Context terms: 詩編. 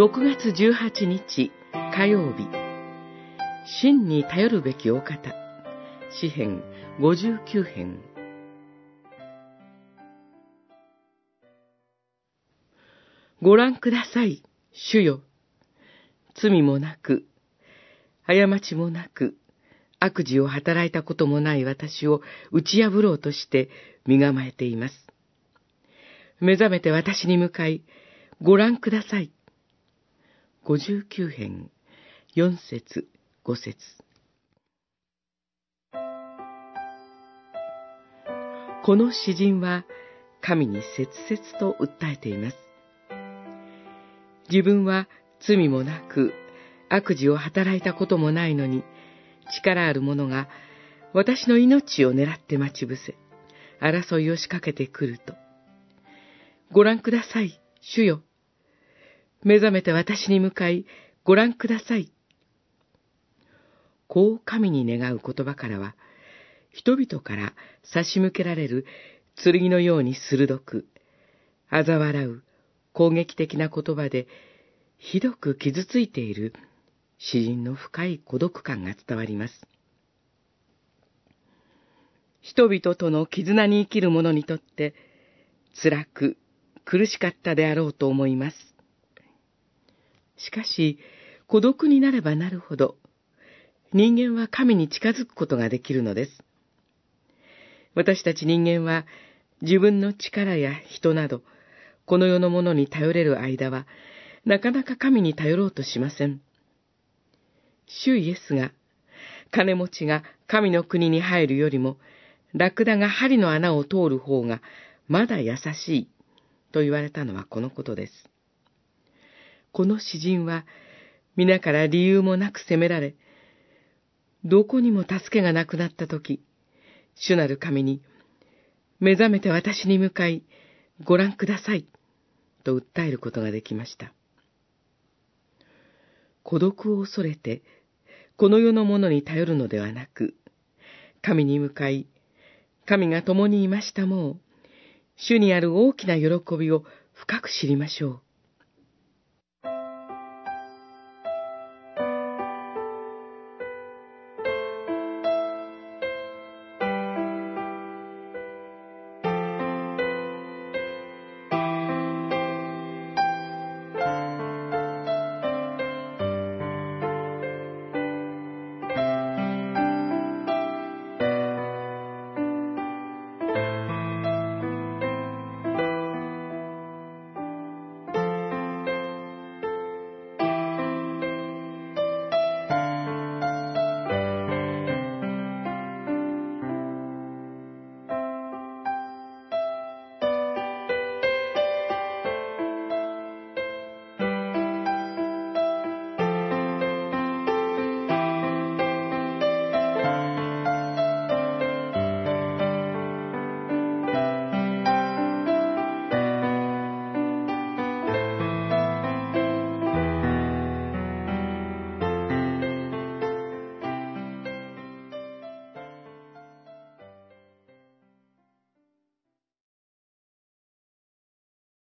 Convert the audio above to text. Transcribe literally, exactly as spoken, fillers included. ろくがつじゅうはちにち火曜日、真に頼るべきお方、詩編ごじゅうきゅうへん。ご覧ください、主よ。罪もなく、過ちもなく、悪事を働いたこともない私を打ち破ろうとして身構えています。目覚めて私に向かい、ご覧ください。ごじゅうきゅうへん、よんせつ、ごせつ。この詩人は神に切々と訴えています。自分は罪もなく、悪事を働いたこともないのに、力ある者が私の命を狙って待ち伏せ、争いを仕掛けてくると。ご覧ください、主よ。目覚めて私に向かい、ご覧ください。こう神に願う言葉からは、人々から差し向けられる剣のように鋭く、嘲笑う攻撃的な言葉で、ひどく傷ついている詩人の深い孤独感が伝わります。人々との絆に生きる者にとって、辛く苦しかったであろうと思います。しかし、孤独になればなるほど、人間は神に近づくことができるのです。私たち人間は、自分の力や人など、この世のものに頼れる間は、なかなか神に頼ろうとしません。主イエスが、金持ちが神の国に入るよりも、ラクダが針の穴を通る方が、まだ優しい、と言われたのはこのことです。この詩人は、皆から理由もなく責められ、どこにも助けがなくなったとき、主なる神に、目覚めて私に向かい、ご覧ください、と訴えることができました。孤独を恐れて、この世のものに頼るのではなく、神に向かい、神が共にいましたもう、主にある大きな喜びを深く知りましょう。